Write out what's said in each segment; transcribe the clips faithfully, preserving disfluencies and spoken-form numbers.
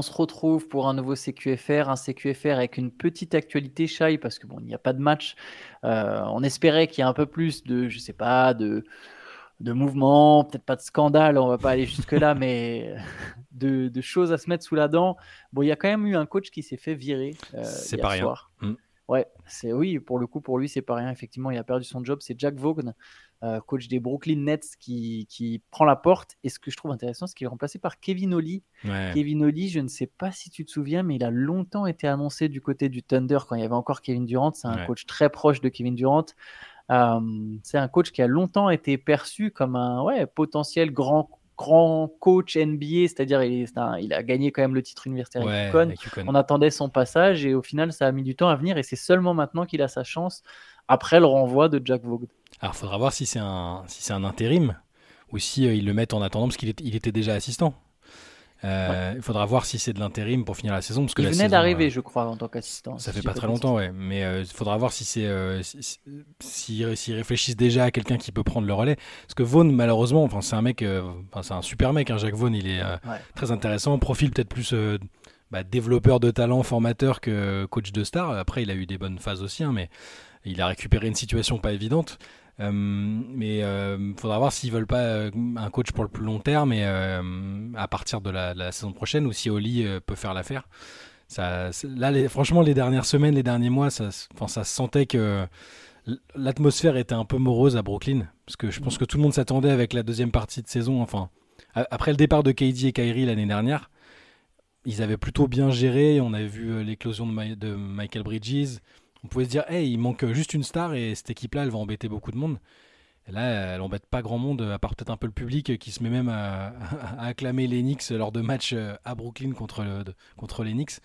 on se retrouve pour un nouveau C Q F R, un C Q F R avec une petite actualité Shai, parce que bon, il n'y a pas de match. Euh, on espérait qu'il y ait un peu plus de, je sais pas, de, de mouvement, peut-être pas de scandale, on va pas aller jusque-là, mais de, de choses à se mettre sous la dent. Bon, il y a quand même eu un coach qui s'est fait virer euh, c'est hier pas rien. Soir. Mmh. Ouais, c'est, oui, pour le coup, pour lui, c'est pas rien. Effectivement, il a perdu son job. C'est Jacque Vaughn, euh, coach des Brooklyn Nets, qui, qui prend la porte. Et ce que je trouve intéressant, c'est qu'il est remplacé par Kevin Ollie. Ouais. Kevin Ollie, je ne sais pas si tu te souviens, mais il a longtemps été annoncé du côté du Thunder quand il y avait encore Kevin Durant. C'est un ouais. coach très proche de Kevin Durant. Euh, c'est un coach qui a longtemps été perçu comme un ouais, potentiel grand coach. Grand coach N B A, c'est-à-dire il, c'est un, il a gagné quand même le titre universitaire ouais, UConn. UConn. On attendait son passage et au final, ça a mis du temps à venir et c'est seulement maintenant qu'il a sa chance après le renvoi de Jacque Vaughn. Alors, il faudra voir si c'est un, si c'est un intérim ou si euh, ils le mettent en attendant parce qu'il est, il était déjà assistant. Euh, il ouais. faudra voir si c'est de l'intérim pour finir la saison. Parce que il venait saison, d'arriver, euh, je crois, en tant qu'assistant. Ça si fait pas très longtemps, ouais. Mais il euh, faudra voir si c'est euh, s'ils si, si, si, si réfléchissent déjà à quelqu'un qui peut prendre le relais. Parce que Vaughn, malheureusement, enfin, c'est un mec, euh, enfin, c'est un super mec. Hein, Jacque Vaughn, il est euh, ouais. très intéressant. Profil peut-être plus euh, bah, développeur de talent, formateur que coach de star. Après, il a eu des bonnes phases aussi, hein, mais il a récupéré une situation pas évidente. Euh, mais il euh, faudra voir s'ils veulent pas euh, un coach pour le plus long terme et, euh, à partir de la, de la saison prochaine ou si Oli euh, peut faire l'affaire. Ça, là, les, franchement, les dernières semaines, les derniers mois, ça, ça se sentait que l'atmosphère était un peu morose à Brooklyn parce que je pense que tout le monde s'attendait avec la deuxième partie de saison. Enfin, a, après le départ de K D et Kyrie l'année dernière, ils avaient plutôt bien géré. On avait vu l'éclosion de, Ma- de Mikal Bridges. On pouvait se dire, hey, il manque juste une star et cette équipe-là, elle va embêter beaucoup de monde. Et là, elle n'embête pas grand monde, à part peut-être un peu le public qui se met même à, à, à acclamer les Knicks lors de matchs à Brooklyn contre, le, contre les Knicks.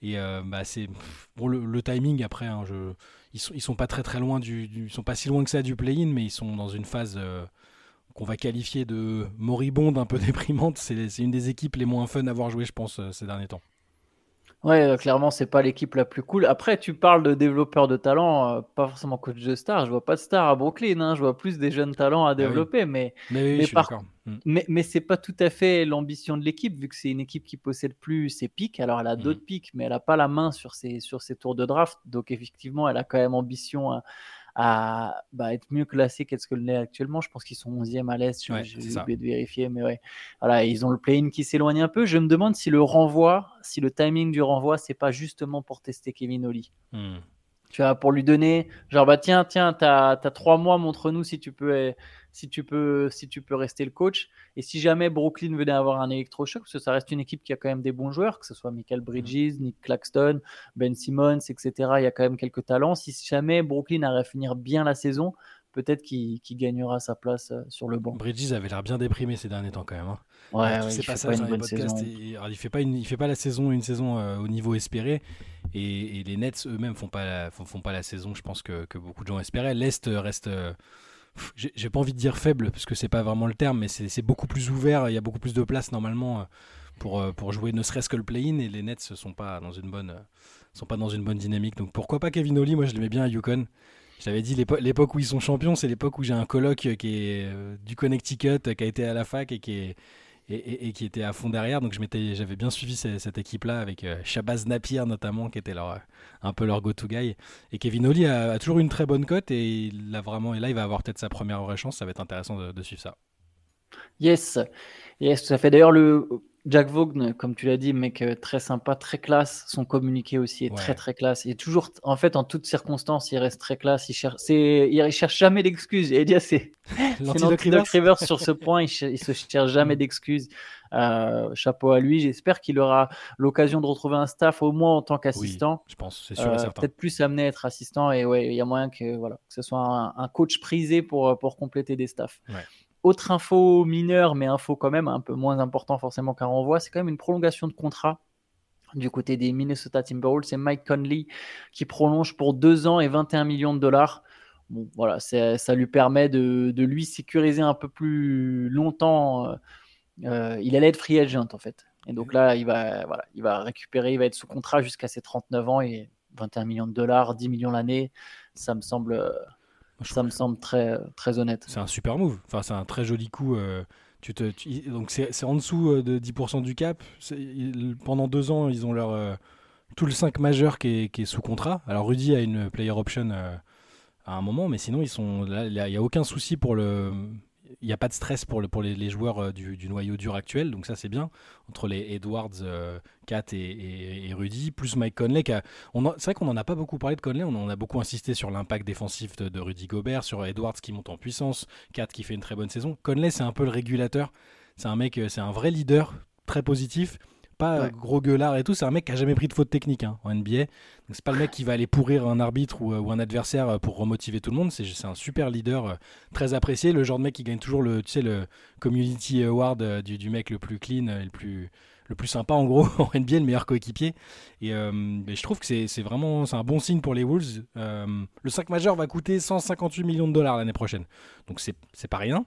Et euh, bah, c'est bon, le, le timing après. Hein, je, ils sont, ils sont pas très très loin du, du, ils sont pas si loin que ça du play-in, mais ils sont dans une phase euh, qu'on va qualifier de moribonde, un peu déprimante. C'est, c'est une des équipes les moins fun à avoir joué, je pense, ces derniers temps. Ouais, clairement, c'est pas l'équipe la plus cool. Après, tu parles de développeurs de talent, euh, pas forcément coach de star. Je vois pas de star à Brooklyn, hein. Je vois plus des jeunes talents à développer, ah oui. mais mais, oui, mais, je par... suis d'accord. mais mais c'est pas tout à fait l'ambition de l'équipe, vu que c'est une équipe qui possède plus ses pics. Alors, elle a mmh. d'autres pics, mais elle a pas la main sur ses sur ses tours de draft. Donc, effectivement, elle a quand même ambition à, à bah, être mieux classée qu'est-ce que l'on est actuellement. Je pense qu'ils sont onzième à l'Est. Ouais, j'ai oublié de vérifier, mais ouais. Voilà, ils ont le play-in qui s'éloigne un peu. Je me demande si le renvoi. Si le timing du renvoi, c'est pas justement pour tester Kevin Ollie. Mmh. Tu vois, pour lui donner, genre, bah tiens, tiens, t'as, t'as trois mois, montre-nous si tu peux, si tu peux, si tu peux rester le coach. Et si jamais Brooklyn venait avoir un électrochoc, parce que ça reste une équipe qui a quand même des bons joueurs, que ce soit Mikal Bridges, mmh. Nick Claxton, Ben Simmons, et cetera. Il y a quand même quelques talents. Si jamais Brooklyn arrive à finir bien la saison, peut-être qu'il, qu'il gagnera sa place sur le banc. Bridges avait l'air bien déprimé ces derniers temps quand même. Hein. Ouais, alors, ouais, il ne fait, fait, fait pas la saison, une saison euh, au niveau espéré. Et, et les Nets eux-mêmes ne font, font, font pas la saison, je pense, que, que beaucoup de gens espéraient. L'Est reste, euh, pff, j'ai, j'ai pas envie de dire faible, parce que ce n'est pas vraiment le terme, mais c'est, c'est beaucoup plus ouvert. Il y a beaucoup plus de place normalement pour, pour jouer ne serait-ce que le play-in. Et les Nets ne sont pas dans une bonne, sont pas dans une bonne dynamique. Donc pourquoi pas Kevin Ollie? Moi, je l'aimais bien à UConn. Je t'avais dit, l'épo- l'époque où ils sont champions, c'est l'époque où j'ai un coloc qui est euh, du Connecticut, qui a été à la fac et qui, est, et, et, et qui était à fond derrière. Donc je m'étais, j'avais bien suivi cette, cette équipe-là avec euh, Shabazz Napier notamment, qui était leur, un peu leur go-to guy. Et Kevin Ollie a, a toujours une très bonne cote et, il a vraiment, et là, il va avoir peut-être sa première vraie chance. Ça va être intéressant de, de suivre ça. Yes, yes, ça fait d'ailleurs le... Jacque Vaughn, comme tu l'as dit, mec très sympa, très classe. Son communiqué aussi est ouais. très très classe. Il est toujours, en fait, en toutes circonstances, il reste très classe. Il cherche, c'est, il cherche jamais d'excuses. Et bien c'est, c'est l'antidote Rivers sur ce point. Il, ch- il se cherche jamais d'excuses. Euh, chapeau à lui. J'espère qu'il aura l'occasion de retrouver un staff au moins en tant qu'assistant. Oui, je pense, c'est sûr et euh, certain. Peut-être plus amené à être assistant. Et ouais, il y a moyen que voilà, que ce soit un, un coach prisé pour pour compléter des staffs. Ouais. Autre info mineure, mais info quand même un peu moins important forcément qu'un renvoi, c'est quand même une prolongation de contrat du côté des Minnesota Timberwolves. C'est Mike Conley qui prolonge pour deux ans et vingt et un millions de dollars. Bon, voilà, c'est, ça lui permet de, de lui sécuriser un peu plus longtemps. Euh, il allait être free agent en fait. Et donc là, il va, voilà, il va récupérer, il va être sous contrat jusqu'à ses trente-neuf ans et vingt et un millions de dollars, dix millions l'année, ça me semble... Ça me semble très, très honnête. C'est un super move. Enfin, c'est un très joli coup. Euh, Tu te, tu, donc c'est, c'est en dessous de dix pour cent du cap. C'est, il, pendant deux ans, ils ont leur euh, tout le cinq majeur qui est, qui est sous contrat. Alors Rudy a une player option euh, à un moment, mais sinon ils sont là, il y a aucun souci pour le, il y a pas de stress pour le pour les, les joueurs euh, du, du noyau dur actuel. Donc ça c'est bien entre les Edwards, euh, Kat et, et, et Rudy, plus Mike Conley. Qui a, on a, c'est vrai qu'on en a pas beaucoup parlé de Conley. On en a beaucoup insisté sur l'impact défensif de, de Rudy Gobert, sur Edwards qui monte en puissance, Kat qui fait une très bonne saison. Conley c'est un peu le régulateur. C'est un mec, c'est un vrai leader très positif. Pas ouais. gros gueulard et tout, c'est un mec qui a jamais pris de faute technique hein, en N B A. Donc c'est pas le mec qui va aller pourrir un arbitre ou, ou un adversaire pour remotiver tout le monde. C'est, c'est un super leader euh, très apprécié, le genre de mec qui gagne toujours le, tu sais, le community award euh, du, du mec le plus clean, euh, le plus le plus sympa en gros en N B A, le meilleur coéquipier. Et euh, je trouve que c'est c'est vraiment c'est un bon signe pour les Wolves. Euh, le cinq majeur va coûter cent cinquante-huit millions de dollars l'année prochaine, donc c'est c'est pas rien.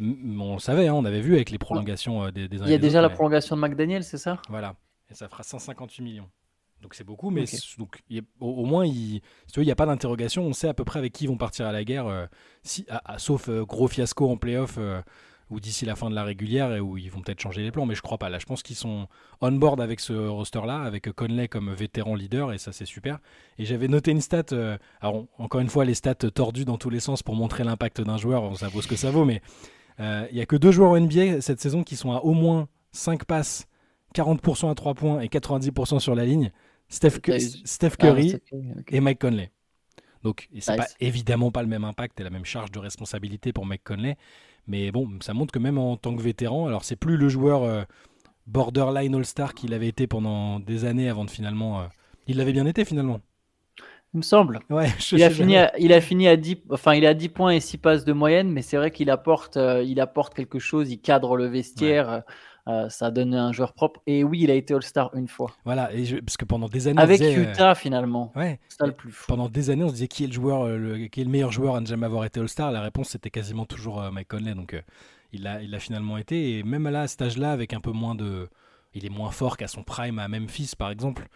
On savait, hein, on avait vu avec les prolongations des, des uns. Il y a déjà autres, la mais... prolongation de McDaniel, c'est ça ? Voilà, et ça fera cent cinquante-huit millions. Donc c'est beaucoup, mais okay. c'est, donc, il, au, au moins, il n'y a pas d'interrogation. On sait à peu près avec qui ils vont partir à la guerre, euh, si, à, à, sauf euh, gros fiasco en play-off euh, ou d'ici la fin de la régulière, et où ils vont peut-être changer les plans, mais je ne crois pas. Là, je pense qu'ils sont on-board avec ce roster-là, avec Conley comme vétéran leader, et ça, c'est super. Et j'avais noté une stat, euh, alors on, encore une fois, les stats tordues dans tous les sens pour montrer l'impact d'un joueur, ça vaut ce que ça vaut, mais... Il euh, n'y a que deux joueurs en N B A cette saison qui sont à au moins cinq passes, quarante pour cent à trois points et quatre-vingt-dix pour cent sur la ligne, Steph, Cu- Steph Curry ah, okay. et Mike Conley. Donc et c'est nice. Pas, évidemment pas le même impact et la même charge de responsabilité pour Mike Conley, mais bon, ça montre que même en tant que vétéran, alors c'est plus le joueur euh, borderline all-star qu'il avait été pendant des années avant de finalement... Euh, il l'avait bien été finalement. Il me semble. Ouais, je il, a fini à, il a fini à dix, enfin, il a dix points et six passes de moyenne, mais c'est vrai qu'il apporte, euh, il apporte quelque chose, il cadre le vestiaire, ouais. euh, ça donne un joueur propre. Et oui, il a été All-Star une fois. Voilà, et je, parce que pendant des années. Avec on disait, Utah euh, finalement. Ouais. C'est ça le plus fou. Pendant des années, on se disait qui est le joueur, le, qui est le meilleur joueur à ne jamais avoir été All-Star. La réponse c'était quasiment toujours euh, Mike Conley, donc euh, il l'a, il l'a finalement été. Et même là, à cet âge-là, avec un peu moins de, il est moins fort qu'à son prime à Memphis par exemple,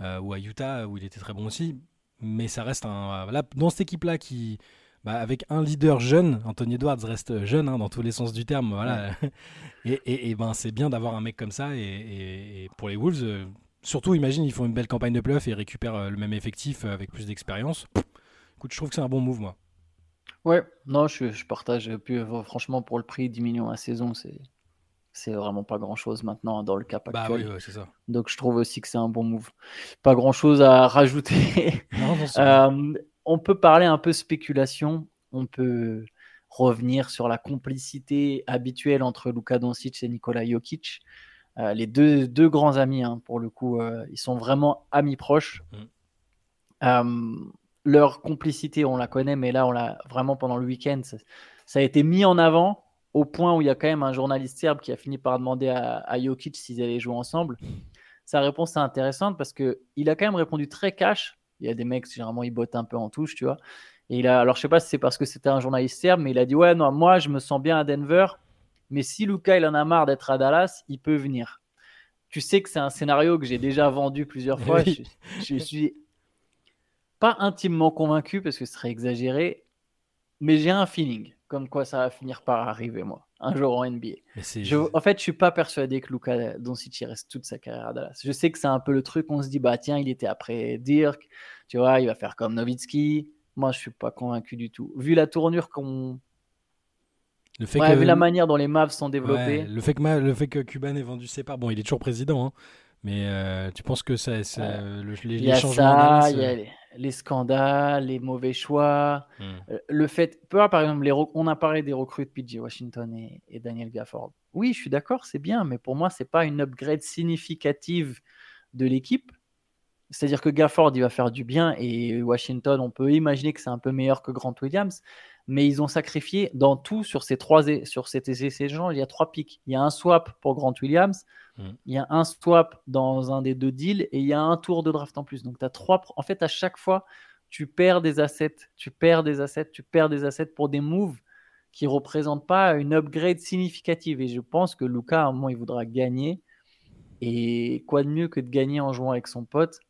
euh, ou à Utah où il était très bon aussi. Mais ça reste un. Là, dans cette équipe-là, qui, bah, avec un leader jeune, Anthony Edwards reste jeune hein, dans tous les sens du terme. Voilà. et, et, et ben, c'est bien d'avoir un mec comme ça. Et, et, et pour les Wolves, euh, surtout, imagine, ils font une belle campagne de playoff et récupèrent euh, le même effectif euh, avec plus d'expérience. Écoute, je trouve que c'est un bon move, moi. Ouais, non, je, je partage. Puis, euh, franchement, pour le prix, dix millions la saison, c'est. C'est vraiment pas grand-chose maintenant dans le cap bah actuel. Oui, ouais, c'est ça. Donc je trouve aussi que c'est un bon move. Pas grand-chose à rajouter. Non, non, euh, on peut parler un peu spéculation. On peut revenir sur la complicité habituelle entre Luka Doncic et Nikola Jokic. Euh, les deux, deux grands amis, hein, pour le coup, euh, ils sont vraiment amis proches. Mm. Euh, leur complicité, on la connaît, mais là, on l'a vraiment pendant le week-end. Ça, ça a été mis en avant. Au point où il y a quand même un journaliste serbe qui a fini par demander à, à Jokic s'ils allaient jouer ensemble. Sa réponse est intéressante parce qu'il a quand même répondu très cash. Il y a des mecs, généralement, ils bottent un peu en touche, tu vois. Et il a, alors, je ne sais pas si c'est parce que c'était un journaliste serbe, mais il a dit « Ouais, non, moi, je me sens bien à Denver, mais si Luka, il en a marre d'être à Dallas, il peut venir. » Tu sais que c'est un scénario que j'ai déjà vendu plusieurs fois. Oui. Je, je suis pas intimement convaincu parce que ce serait exagéré, mais j'ai un feeling. Comme quoi ça va finir par arriver, moi, un jour en N B A. Je, en fait, je ne suis pas persuadé que Luka Doncic reste toute sa carrière à Dallas. Je sais que c'est un peu le truc, on se dit, bah tiens, il était après Dirk, tu vois, il va faire comme Nowitzki. Moi, je ne suis pas convaincu du tout. Vu la tournure qu'on... Le fait ouais, que... Vu la manière dont les Mavs sont développés. Ouais, le, fait que Ma... le fait que Cuban ait vendu ses parts, bon, il est toujours président, hein. Mais euh, tu penses que ça, ça euh, le, les, les changements ça, il y a les, les scandales, les mauvais choix, hmm. euh, le fait, par exemple, les, on a parlé des recrues de P J Washington et, et Daniel Gafford. Oui, je suis d'accord, c'est bien, mais pour moi, c'est pas une upgrade significative de l'équipe. C'est-à-dire que Gafford, il va faire du bien et Washington, on peut imaginer que c'est un peu meilleur que Grant Williams, mais ils ont sacrifié dans tout sur ces trois sur ces gens, il y a trois pics. Il y a un swap pour Grant Williams, mm. il y a un swap dans un des deux deals et il y a un tour de draft en plus. Donc tu as trois en fait à chaque fois, tu perds des assets, tu perds des assets, tu perds des assets pour des moves qui représentent pas une upgrade significative et je pense que Luka à un moment il voudra gagner et quoi de mieux que de gagner en jouant avec son pote.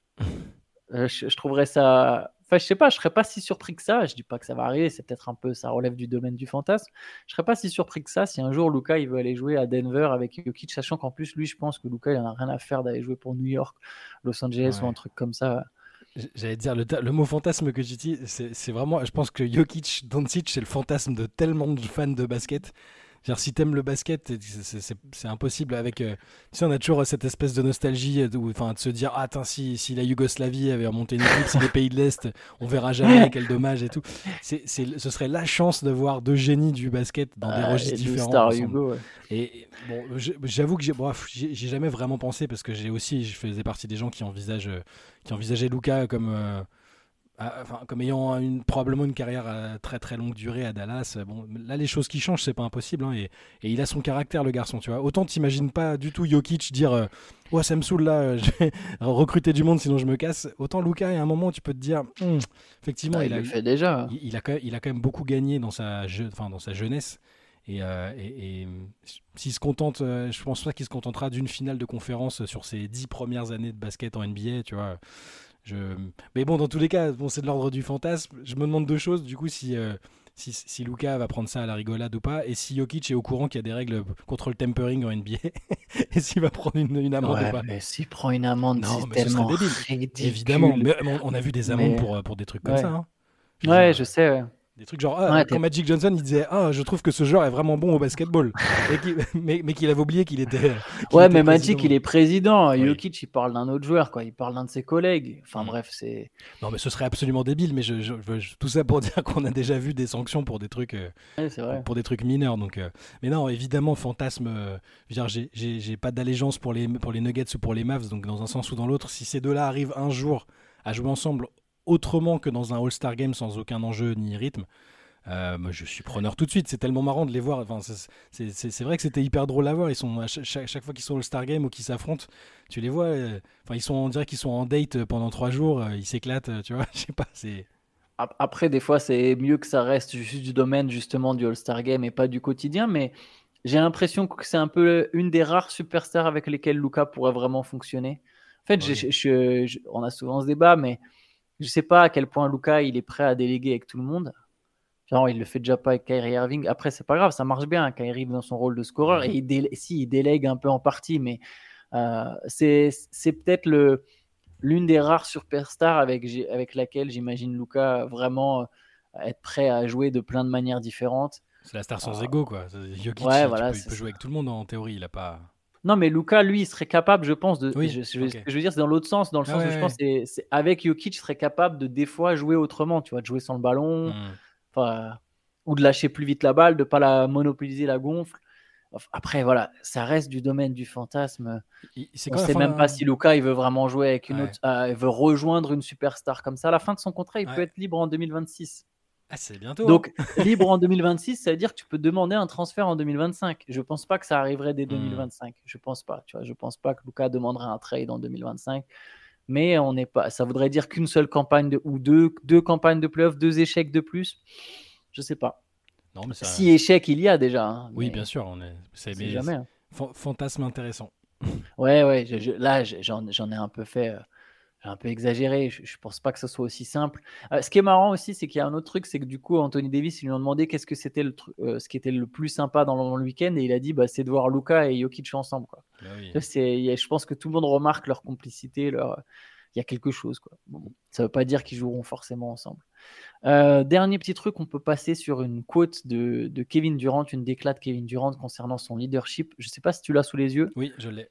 Euh, je, je trouverais ça Enfin, je sais pas, je serais pas si surpris que ça. Je dis pas que ça va arriver, c'est peut-être un peu, ça relève du domaine du fantasme. Je serais pas si surpris que ça si un jour Luka il veut aller jouer à Denver avec Jokic, sachant qu'en plus lui, je pense que Luka il en a rien à faire d'aller jouer pour New York, Los Angeles ouais. ou un truc comme ça. J'allais dire le, ta- le mot fantasme que j'utilise, c'est, c'est vraiment. Je pense que Jokic, Doncic, c'est le fantasme de tellement de fans de basket. Genre, si t'aimes le basket, c'est, c'est, c'est impossible. Avec, euh, tu sais, on a toujours cette espèce de nostalgie de, enfin, de se dire ah, tain, si, si la Yougoslavie avait remonté une équipe, si les pays de l'Est, on verra jamais, quel dommage et tout. C'est, c'est, ce serait la chance de voir deux génies du basket dans ah, des registres différents. Star Hugo, ouais. Et bon, j'avoue que j'ai, bon, j'ai, j'ai jamais vraiment pensé parce que j'ai aussi, je faisais partie des gens qui envisagent, qui envisageaient Luka comme. Euh, Enfin, comme ayant une, probablement une carrière à très très longue durée à Dallas, bon, là les choses qui changent, c'est pas impossible hein, et, et il a son caractère le garçon, tu vois. Autant t'imagines pas du tout Jokic dire euh, ouais, ça me saoule là, je vais recruter du monde sinon je me casse. Autant Luka, il y a un moment où tu peux te dire hm, effectivement bah, il, il a le fait déjà. Il, il, a quand même, il a quand même beaucoup gagné dans sa, je, enfin, dans sa jeunesse et, euh, et, et s'il se contente, je pense pas qu'il se contentera d'une finale de conférence sur ses dix premières années de basket en N B A, tu vois. Je... Mais bon, dans tous les cas, bon, c'est de l'ordre du fantasme. Je me demande deux choses, du coup, si, euh, si, si Luka va prendre ça à la rigolade ou pas, et si Jokic est au courant qu'il y a des règles contre le tempering en N B A, et s'il va prendre une, une amende ouais, ou pas. Mais s'il prend une amende, non, c'est tellement ce ridicule. Évidemment, mais on a vu des amendes mais... pour, pour des trucs comme ouais. ça. Hein. Je ouais, dire... je sais, ouais. Des trucs genre, ah, ouais, quand Magic Johnson il disait ah, je trouve que ce joueur est vraiment bon au basketball, et qu'il, mais, mais qu'il avait oublié qu'il était. Qu'il ouais, était mais Magic président. Il est président, oui. Jokic il parle d'un autre joueur, quoi. Il parle d'un de ses collègues. Enfin mm. bref, c'est. Non, mais ce serait absolument débile, mais je, je, je, tout ça pour dire qu'on a déjà vu des sanctions pour des trucs, euh, ouais, c'est vrai. Pour, pour des trucs mineurs. Donc, euh... mais non, évidemment, fantasme. Euh, dire, j'ai, j'ai, j'ai pas d'allégeance pour les, pour les Nuggets ou pour les Mavs, donc dans un sens ou dans l'autre, si ces deux-là arrivent un jour à jouer ensemble. Autrement que dans un All-Star Game sans aucun enjeu ni rythme, euh, je suis preneur tout de suite. C'est tellement marrant de les voir. Enfin, c'est, c'est, c'est, c'est vrai que c'était hyper drôle à voir. Ils sont à chaque, chaque fois qu'ils sont All-Star Game ou qu'ils s'affrontent, tu les vois. Euh, enfin, ils sont, on dirait qu'ils sont en date pendant trois jours. Euh, ils s'éclatent, tu vois. Je sais pas. C'est après des fois c'est mieux que ça reste juste du domaine justement du All-Star Game et pas du quotidien, mais. J'ai l'impression que c'est un peu une des rares superstars avec lesquelles Luka pourrait vraiment fonctionner. En fait, ouais. je, je, je, on a souvent ce débat, mais je ne sais pas à quel point Luka il est prêt à déléguer avec tout le monde. Genre, il ne le fait déjà pas avec Kyrie Irving. Après, ce n'est pas grave, ça marche bien. Hein. Kyrie dans son rôle de scoreur. Et il délègue, si, il délègue un peu en partie, mais euh, c'est, c'est peut-être le, l'une des rares superstars avec, avec laquelle j'imagine Luka vraiment être prêt à jouer de plein de manières différentes. C'est la star sans euh, égo, quoi. Jokic, ouais, voilà, peux, il peut ça. Jouer avec tout le monde en théorie. Il a pas... Non, mais Luka, lui, il serait capable, je pense, de. Oui, je, je, okay. je veux dire, c'est dans l'autre sens, dans le ah, sens ouais, où je pense ouais. c'est, c'est avec Jokic, il serait capable de des fois jouer autrement, tu vois, de jouer sans le ballon, mm. euh, ou de lâcher plus vite la balle, de pas la monopoliser, la gonfle. Après, voilà, ça reste du domaine du fantasme. Il, c'est on ne sait même de... pas si Luka il veut vraiment jouer avec une ouais. autre, euh, il veut rejoindre une superstar comme ça. À la fin de son contrat, il ouais. peut être libre en deux mille vingt-six. Ah, c'est bientôt. Donc, libre en deux mille vingt-six, ça veut dire que tu peux demander un transfert en deux mille vingt-cinq. Je ne pense pas que ça arriverait dès deux mille vingt-cinq. Mmh. Je ne pense pas. Tu vois, je ne pense pas que Luka demanderait un trade en deux mille vingt-cinq. Mais on n'est pas. Ça voudrait dire qu'une seule campagne de... ou deux, deux campagnes de playoffs, deux échecs de plus. Je ne sais pas. Non, mais ça... Si échec, il y a déjà. Hein, oui, mais... bien sûr. On est... C'est, c'est mais... jamais. Hein. F- fantasme intéressant. Ouais, ouais. Je, je... Là, j'en, j'en ai un peu fait. Euh... un peu exagéré, je ne pense pas que ce soit aussi simple. Euh, ce qui est marrant aussi, c'est qu'il y a un autre truc, c'est que du coup, Anthony Davis, ils lui ont demandé qu'est-ce que c'était le tru- euh, ce qui était le plus sympa dans le, dans le week-end, et il a dit, bah, c'est de voir Luka et Jokic ensemble. Quoi. Ah oui. c'est, y a, je pense que tout le monde remarque leur complicité, leur... il y a quelque chose. Quoi. Bon, ça ne veut pas dire qu'ils joueront forcément ensemble. Euh, dernier petit truc, on peut passer sur une quote de, de Kevin Durant, une déclate de Kevin Durant concernant son leadership. Je ne sais pas si tu l'as sous les yeux. Oui, je l'ai.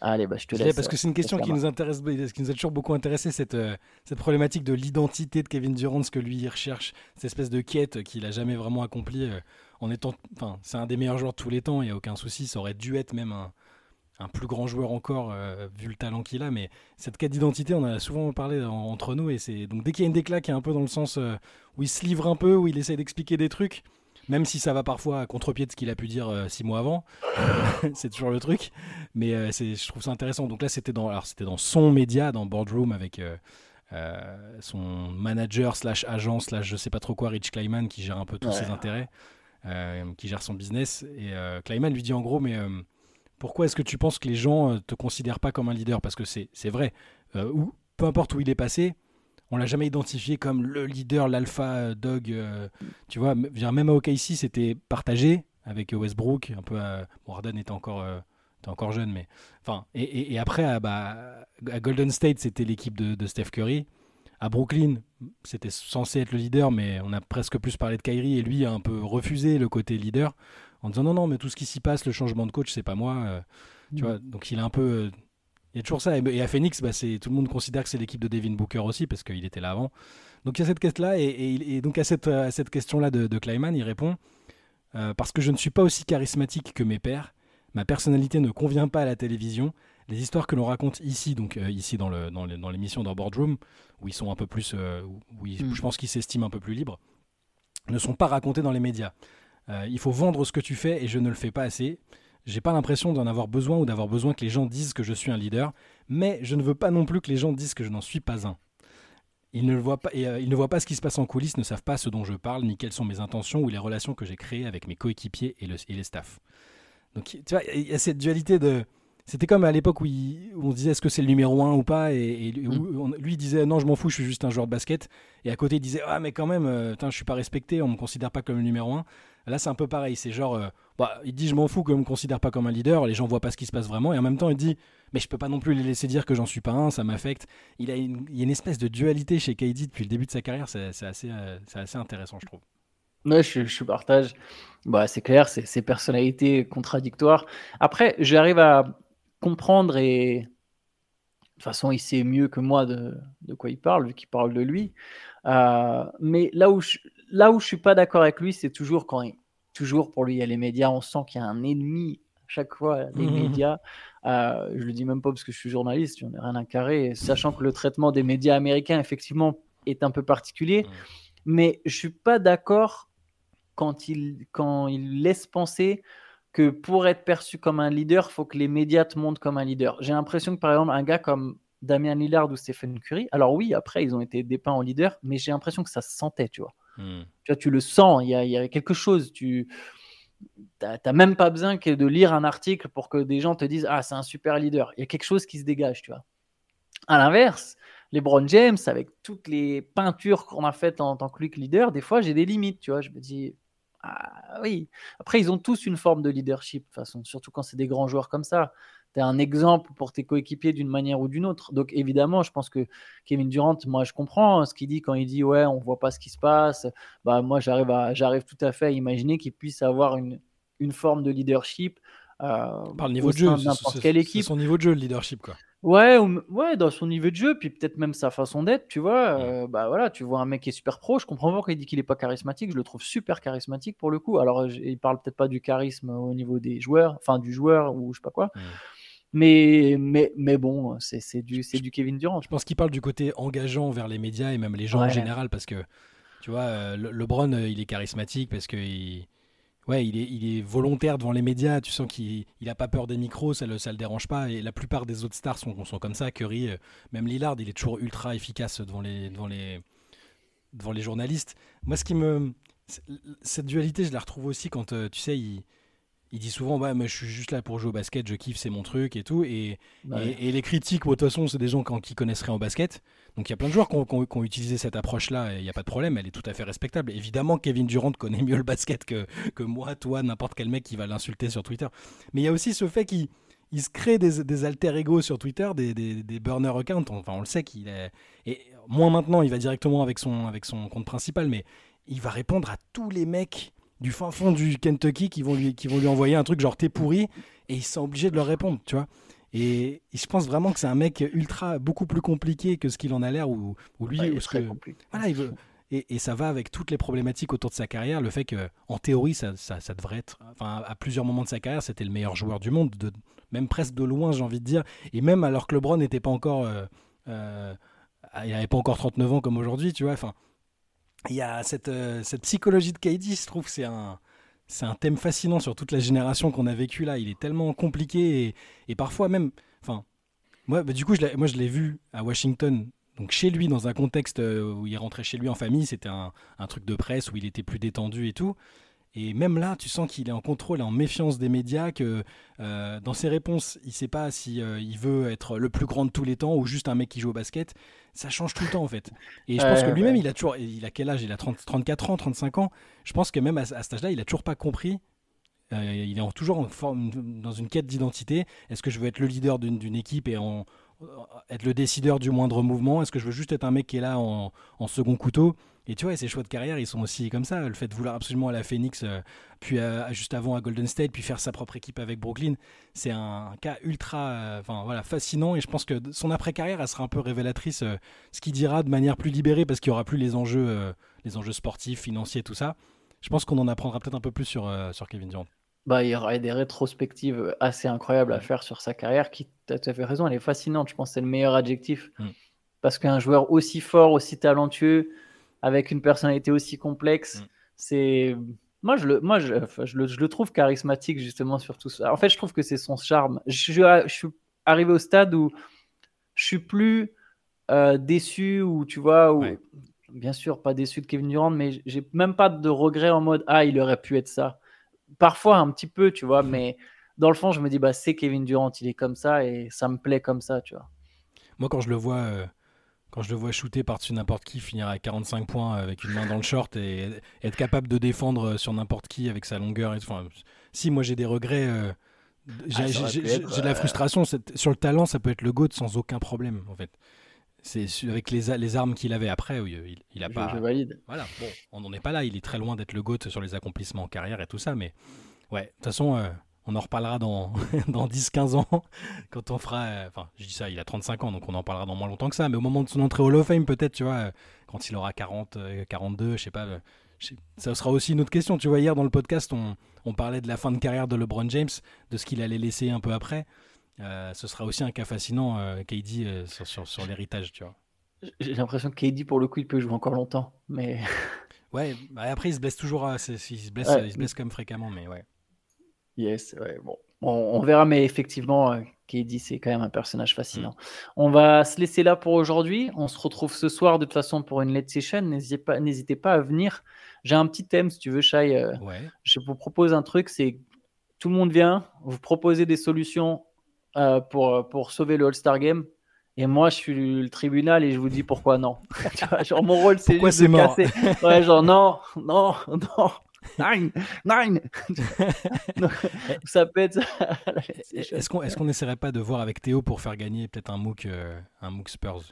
Allez, bah, je te je laisse. Parce que c'est une question qui nous intéresse, qui nous a toujours beaucoup intéressé, cette, euh, cette problématique de l'identité de Kevin Durant, ce que lui recherche, cette espèce de quête qu'il n'a jamais vraiment accomplie. Euh, en étant, enfin, c'est un des meilleurs joueurs de tous les temps, il n'y a aucun souci, ça aurait dû être même un, un plus grand joueur encore, euh, vu le talent qu'il a. Mais cette quête d'identité, on en a souvent parlé en, entre nous. Et c'est, donc dès qu'il y a une décla qui est un peu dans le sens euh, où il se livre un peu, où il essaie d'expliquer des trucs, même si ça va parfois à contre-pied de ce qu'il a pu dire euh, six mois avant, c'est toujours le truc, mais euh, c'est, je trouve ça intéressant. Donc là, c'était dans, alors, c'était dans son média, dans Boardroom, avec euh, euh, son manager slash agent slash je sais pas trop quoi, Rich Kleiman, qui gère un peu tous ouais. ses intérêts, euh, qui gère son business, et euh, Kleiman lui dit en gros, mais euh, pourquoi est-ce que tu penses que les gens euh, te considèrent pas comme un leader ? Parce que c'est, c'est vrai, euh, où, peu importe où il est passé, on l'a jamais identifié comme le leader, l'alpha dog, euh, tu vois, même à O K C c'était partagé avec Westbrook, un peu à, bon, Harden était encore euh, était encore jeune, mais enfin, et, et, et après à, bah, à Golden State c'était l'équipe de, de Steph Curry, à Brooklyn c'était censé être le leader, mais on a presque plus parlé de Kyrie, et lui a un peu refusé le côté leader en disant non non, mais tout ce qui s'y passe, le changement de coach, c'est pas moi, euh, tu mmh. vois, donc il a un peu euh, il y a toujours ça. Et à Phoenix, bah, c'est, tout le monde considère que c'est l'équipe de Devin Booker aussi, parce qu'il était là avant. Donc il y a cette question-là, et, et, et donc à cette, à cette question-là de, de Kleiman, il répond euh, « Parce que je ne suis pas aussi charismatique que mes pairs, ma personnalité ne convient pas à la télévision. Les histoires que l'on raconte ici, donc euh, ici dans, le, dans, le, dans l'émission dans Boardroom, où ils sont un peu plus, euh, où ils, mm. je pense qu'ils s'estiment un peu plus libres, ne sont pas racontées dans les médias. Euh, il faut vendre ce que tu fais et je ne le fais pas assez. » J'ai pas l'impression d'en avoir besoin ou d'avoir besoin que les gens disent que je suis un leader, mais je ne veux pas non plus que les gens disent que je n'en suis pas un. Ils ne le voient pas, et, euh, ils ne voient pas ce qui se passe en coulisses, ne savent pas ce dont je parle, ni quelles sont mes intentions ou les relations que j'ai créées avec mes coéquipiers et, le, et les staffs. Donc tu vois, il y a cette dualité de... C'était comme à l'époque où, il, où on se disait est-ce que c'est le numéro un ou pas, et, et mmh. on, lui il disait non, je m'en fous, je suis juste un joueur de basket, et à côté il disait ah mais quand même, euh, putain, je suis pas respecté, on me considère pas comme le numéro un. Là c'est un peu pareil, c'est genre euh, bah, il dit je m'en fous qu'on me considère pas comme un leader, les gens voient pas ce qui se passe vraiment, et en même temps il dit mais je peux pas non plus les laisser dire que j'en suis pas un, ça m'affecte. Il a une, il y a une espèce de dualité chez K D depuis le début de sa carrière, c'est, c'est, assez, euh, c'est assez intéressant je trouve. Ouais, je, je partage, bah, c'est clair, c'est, c'est personnalités contradictoires. Après j'arrive à comprendre, et de toute façon il sait mieux que moi de, de quoi il parle vu qu'il parle de lui, euh, mais là où je, là où je suis pas d'accord avec lui, c'est toujours quand il, toujours pour lui il y a les médias, on sent qu'il y a un ennemi à chaque fois, les mmh. médias, euh, je le dis même pas parce que je suis journaliste, j'en ai rien à carrer, sachant que le traitement des médias américains effectivement est un peu particulier, mmh. mais je suis pas d'accord quand il, quand il laisse penser que pour être perçu comme un leader, il faut que les médias te montrent comme un leader. J'ai l'impression que, par exemple, un gars comme Damien Lillard ou Stephen Curry, alors oui, après, ils ont été dépeints en leader, mais j'ai l'impression que ça se sentait, tu vois. Mm. Tu vois, tu le sens, il y a, y a quelque chose. Tu n'as même pas besoin que de lire un article pour que des gens te disent « Ah, c'est un super leader ». Il y a quelque chose qui se dégage, tu vois. À l'inverse, les LeBron James, avec toutes les peintures qu'on a faites en tant que leader, des fois, j'ai des limites, tu vois. Je me dis... Ah, oui. Après, ils ont tous une forme de leadership, de toute façon, surtout quand c'est des grands joueurs comme ça. Tu es un exemple pour tes coéquipiers d'une manière ou d'une autre. Donc, évidemment, je pense que Kevin Durant, moi, je comprends ce qu'il dit quand il dit « Ouais, on ne voit pas ce qui se passe. » Bah, moi, j'arrive, à, j'arrive tout à fait à imaginer qu'il puisse avoir une, une forme de leadership euh, par le niveau de jeu, n'importe c'est, quelle équipe. C'est son niveau de jeu, le leadership, quoi. Ouais, ou, ouais, dans son niveau de jeu, puis peut-être même sa façon d'être, tu vois. Euh, bah voilà, tu vois un mec qui est super pro, je comprends pas qu'il dit qu'il est pas charismatique, je le trouve super charismatique pour le coup. Alors, j- il parle peut-être pas du charisme au niveau des joueurs, enfin du joueur ou je sais pas quoi. Mmh. Mais, mais, mais bon, c'est, c'est, du, c'est du Kevin Durant. Je pense qu'il parle du côté engageant vers les médias et même les gens ouais. en général, parce que, tu vois, le- LeBron, il est charismatique parce que... Il... Ouais, il est, il est volontaire devant les médias, tu sens qu'il n'a pas peur des micros, ça ne le, ça le dérange pas. Et la plupart des autres stars sont, sont comme ça. Curry, même Lillard, il est toujours ultra efficace devant les, devant les, devant les journalistes. Moi, ce qui me, cette dualité, je la retrouve aussi quand, tu sais, il, il dit souvent bah, « mais je suis juste là pour jouer au basket, je kiffe, c'est mon truc et tout ». Et, bah et, ouais. et les critiques, de toute façon, c'est des gens qui connaissent rien au basket. Donc il y a plein de joueurs qui ont, qui ont, qui ont utilisé cette approche-là, il n'y a pas de problème, elle est tout à fait respectable. Évidemment, Kevin Durant connaît mieux le basket que, que moi, toi, n'importe quel mec qui va l'insulter sur Twitter. Mais il y a aussi ce fait qu'il il se crée des, des alter-ego sur Twitter, des, des, des burner accounts, enfin on le sait qu'il est... Et moins maintenant, il va directement avec son, avec son compte principal, mais il va répondre à tous les mecs du fin fond du Kentucky qui vont lui, qui vont lui envoyer un truc genre « t'es pourri » et il se sent obligé de leur répondre, tu vois. Et je pense vraiment que c'est un mec ultra, beaucoup plus compliqué que ce qu'il en a l'air, ou lui, ouais, il est très que, compliqué. Voilà, il veut. Et, et ça va avec toutes les problématiques autour de sa carrière, le fait que, en théorie, ça, ça, ça devrait être, enfin, à plusieurs moments de sa carrière, c'était le meilleur joueur du monde, de, même presque de loin, j'ai envie de dire. Et même alors que LeBron n'était pas encore, euh, euh, il n'avait pas encore trente-neuf ans comme aujourd'hui, tu vois. Enfin, il y a cette, euh, cette psychologie de K D, je trouve, c'est un. C'est un thème fascinant sur toute la génération qu'on a vécu là. Il est tellement compliqué et, et parfois même... Enfin, moi, bah, du coup, je l'ai, moi, je l'ai vu à Washington, donc chez lui, dans un contexte où il rentrait chez lui en famille. C'était un, un truc de presse où il était plus détendu et tout. Et même là, tu sens qu'il est en contrôle, en méfiance des médias, que euh, dans ses réponses, il ne sait pas si euh, il veut être le plus grand de tous les temps ou juste un mec qui joue au basket. Ça change tout le temps, en fait. Et je euh, pense que lui-même, ouais. il a toujours... Il a quel âge ? Il a trente, trente-quatre ans, trente-cinq ans. Je pense que même à, à cet âge-là, il n'a toujours pas compris. Euh, il est en, toujours en forme, dans une quête d'identité. Est-ce que je veux être le leader d'une, d'une équipe et en, être le décideur du moindre mouvement ? Est-ce que je veux juste être un mec qui est là en, en second couteau ? Et tu vois, ses choix de carrière, ils sont aussi comme ça. Le fait de vouloir absolument aller à Phoenix, euh, puis à, juste avant à Golden State, puis faire sa propre équipe avec Brooklyn, c'est un, un cas ultra euh, enfin, voilà, fascinant. Et je pense que son après-carrière, elle sera un peu révélatrice. Euh, ce qu'il dira de manière plus libérée, parce qu'il n'y aura plus les enjeux, euh, les enjeux sportifs, financiers, tout ça. Je pense qu'on en apprendra peut-être un peu plus sur, euh, sur Kevin Durant. Bah, il y aura des rétrospectives assez incroyables à faire sur sa carrière, qui, tu as tout à fait raison, elle est fascinante. Je pense que c'est le meilleur adjectif. Mm. Parce qu'un joueur aussi fort, aussi talentueux, avec une personnalité aussi complexe, mm. c'est... Moi, je le, moi je, je, le, je le trouve charismatique, justement, sur tout ça. En fait, je trouve que c'est son charme. Je, je, je suis arrivé au stade où je suis plus euh, déçu, ou tu vois, où, ouais. bien sûr, pas déçu de Kevin Durant, mais j'ai même pas de regret en mode « Ah, il aurait pu être ça ». Parfois, un petit peu, tu vois, mm. mais dans le fond, je me dis bah, « C'est Kevin Durant, il est comme ça et ça me plaît comme ça », tu vois. Moi, quand je le vois... Euh... Quand je le vois shooter par-dessus n'importe qui, finir à quarante-cinq points avec une main dans le short et être capable de défendre sur n'importe qui avec sa longueur. Et, enfin, si, moi, j'ai des regrets. Euh, j'ai, ah, j'ai, j'ai, être, j'ai de la frustration. C'est, sur le talent, ça peut être le GOAT sans aucun problème, en fait. C'est avec les, les armes qu'il avait après. Oui, il, il a je, pas, je valide. Voilà, bon, on n'en est pas là. Il est très loin d'être le GOAT sur les accomplissements en carrière et tout ça. Mais ouais, de toute façon... Euh, on en reparlera dans, dans dix quinze ans, quand on fera... Euh, enfin, je dis ça, il a trente-cinq ans, donc on en parlera dans moins longtemps que ça, mais au moment de son entrée au Hall of Fame, peut-être, tu vois, euh, quand il aura quarante, quarante-deux, je sais pas, euh, je sais, ça sera aussi une autre question. Tu vois, hier, dans le podcast, on, on parlait de la fin de carrière de LeBron James, de ce qu'il allait laisser un peu après. Euh, ce sera aussi un cas fascinant, euh, K D, euh, sur, sur, sur l'héritage, tu vois. J'ai l'impression que K D, pour le coup, il peut jouer encore longtemps, mais... Ouais, bah après, il se blesse toujours, hein, il se blesse, ouais. il se blesse quand même fréquemment, mais ouais. Yes, ouais, bon, on, on verra, mais effectivement, K D, c'est quand même un personnage fascinant. Mmh. On va se laisser là pour aujourd'hui. On se retrouve ce soir de toute façon pour une late session. N'hésitez pas, n'hésitez pas à venir. J'ai un petit thème, si tu veux, Shai. Euh, ouais. Je vous propose un truc, c'est tout le monde vient, vous proposez des solutions euh, pour, pour sauver le All-Star Game. Et moi, je suis le tribunal et je vous dis pourquoi non. Tu vois, genre, mon rôle, c'est pourquoi juste c'est de mort casser. Ouais, genre non, non, non. Nine, nine. Ça pète. Est-ce qu'on est-ce qu'on n'essaierait pas de voir avec Théo pour faire gagner peut-être un MOOC, euh, un MOOC Spurs?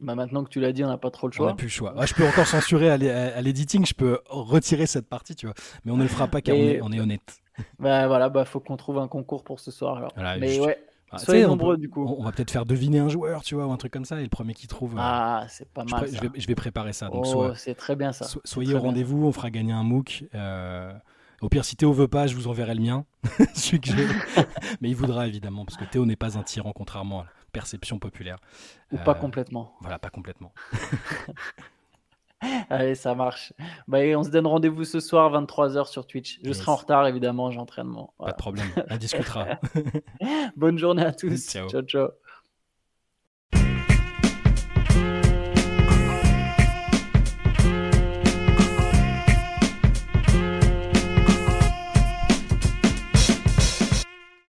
Bah maintenant que tu l'as dit, on n'a pas trop le choix. On n'a plus le choix. Ah, je peux encore censurer à, l'é- à l'editing, je peux retirer cette partie, tu vois. Mais on ne le fera pas car et... on, est, on est honnête. Bah voilà, bah faut qu'on trouve un concours pour ce soir alors. Voilà, mais je... ouais. Ah, soyez nombreux on peut, du coup. On va peut-être faire deviner un joueur, tu vois, ou un truc comme ça, et le premier qui trouve. Euh, ah, c'est pas mal. Je, ça. Je, vais, je vais préparer ça. Donc, oh, soit, c'est très bien ça. So, soyez au rendez-vous, bien. On fera gagner un MOOC. Euh, au pire, si Théo veut pas, je vous enverrai le mien, celui que j'ai. Mais il voudra évidemment, parce que Théo n'est pas un tyran, contrairement à la perception populaire. Ou euh, pas complètement. Voilà, pas complètement. Allez, ça marche. Bah, on se donne rendez-vous ce soir vingt-trois heures sur Twitch. Je yes. serai en retard évidemment, j'ai entraînement. Voilà. Pas de problème, on discutera. Bonne journée à tous. Ciao, ciao. ciao.